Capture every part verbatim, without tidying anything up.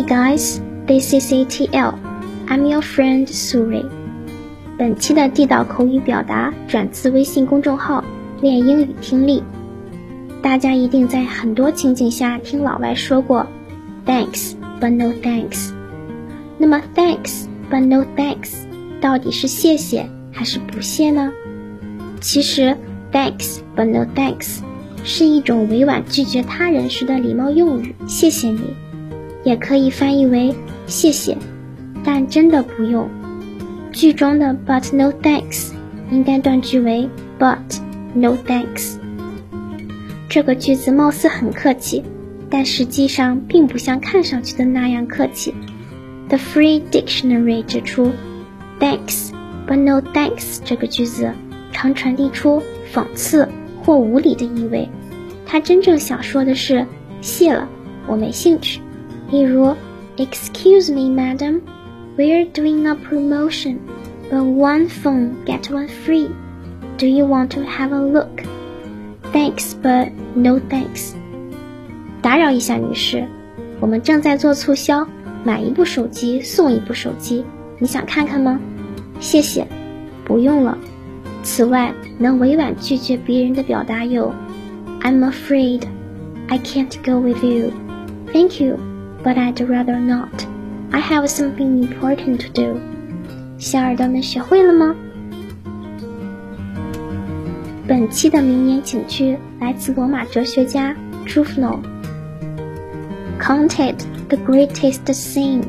Hey guys, this is A T L. I'm your friend Suri. 本期的地道口语表达转自微信公众号练英语听力。大家一定在很多情景下听老外说过 Thanks, but no thanks. 那么 Thanks, but no thanks 到底是谢谢还是不谢呢？其实 Thanks, but no thanks 是一种委婉拒绝他人时的礼貌用语，谢谢你。也可以翻译为谢谢，但真的不用。句中的 but no thanks 应该断句为 but no thanks。这个句子貌似很客气，但实际上并不像看上去的那样客气。The Free Dictionary 指出 thanks but no thanks 这个句子常传递出讽刺或无理的意味，它真正想说的是谢了，我没兴趣。例如 Excuse me, madam, we're doing a promotion, but one phone get one free. Do you want to have a look? Thanks, but no thanks. 打扰一下女士，我们正在做促销，买一部手机送一部手机，你想看看吗？谢谢，不用了。此外，能委婉拒绝别人的表达有 I'm afraid, I can't go with you. Thank you.But I'd rather not. I have something important to do. 小耳朵们学会了吗？本期的名言警句来自罗马哲学家 Juvenal. Counted the greatest sin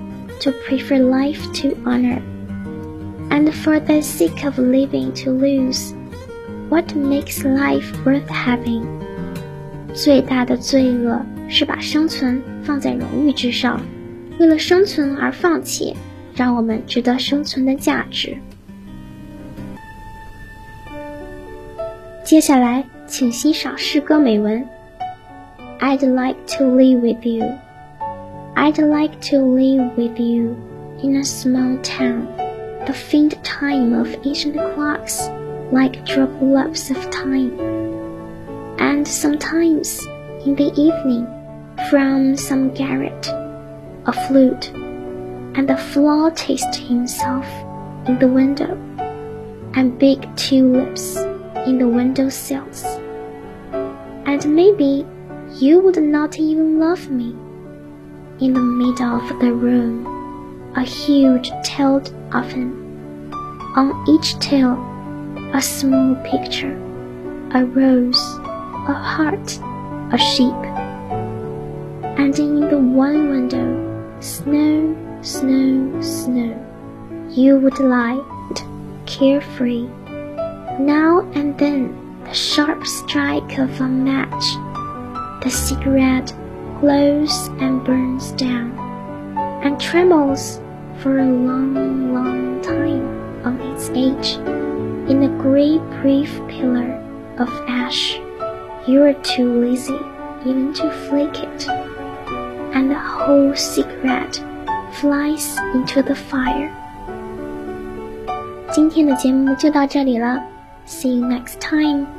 to prefer life to honor, and for the sake of living to lose, what makes life worth having? 最大的罪恶是把生存放在荣誉之上，为了生存而放弃让我们值得生存的价值。接下来请欣赏诗歌美文 I'd like to live with you. I'd like to live with you in a small town. The faint chime of ancient clocks like droplets of time. And sometimes in the evening,From some garret, a flute, and the flautist himself in the window, and big tulips in the window sills. And maybe you would not even love me. In the middle of the room, a huge tiled oven. On each tilt, a small picture, a rose, a heart, a sheep.And in the one window, snow, snow, snow, you would lie carefree. Now and then, the sharp strike of a match, the cigarette glows and burns down, and trembles for a long, long time on its edge. In a great brief pillar of ash, you are too lazy even to flick it.And the whole cigarette flies into the fire. 今天的节目就到这里了 See you next time.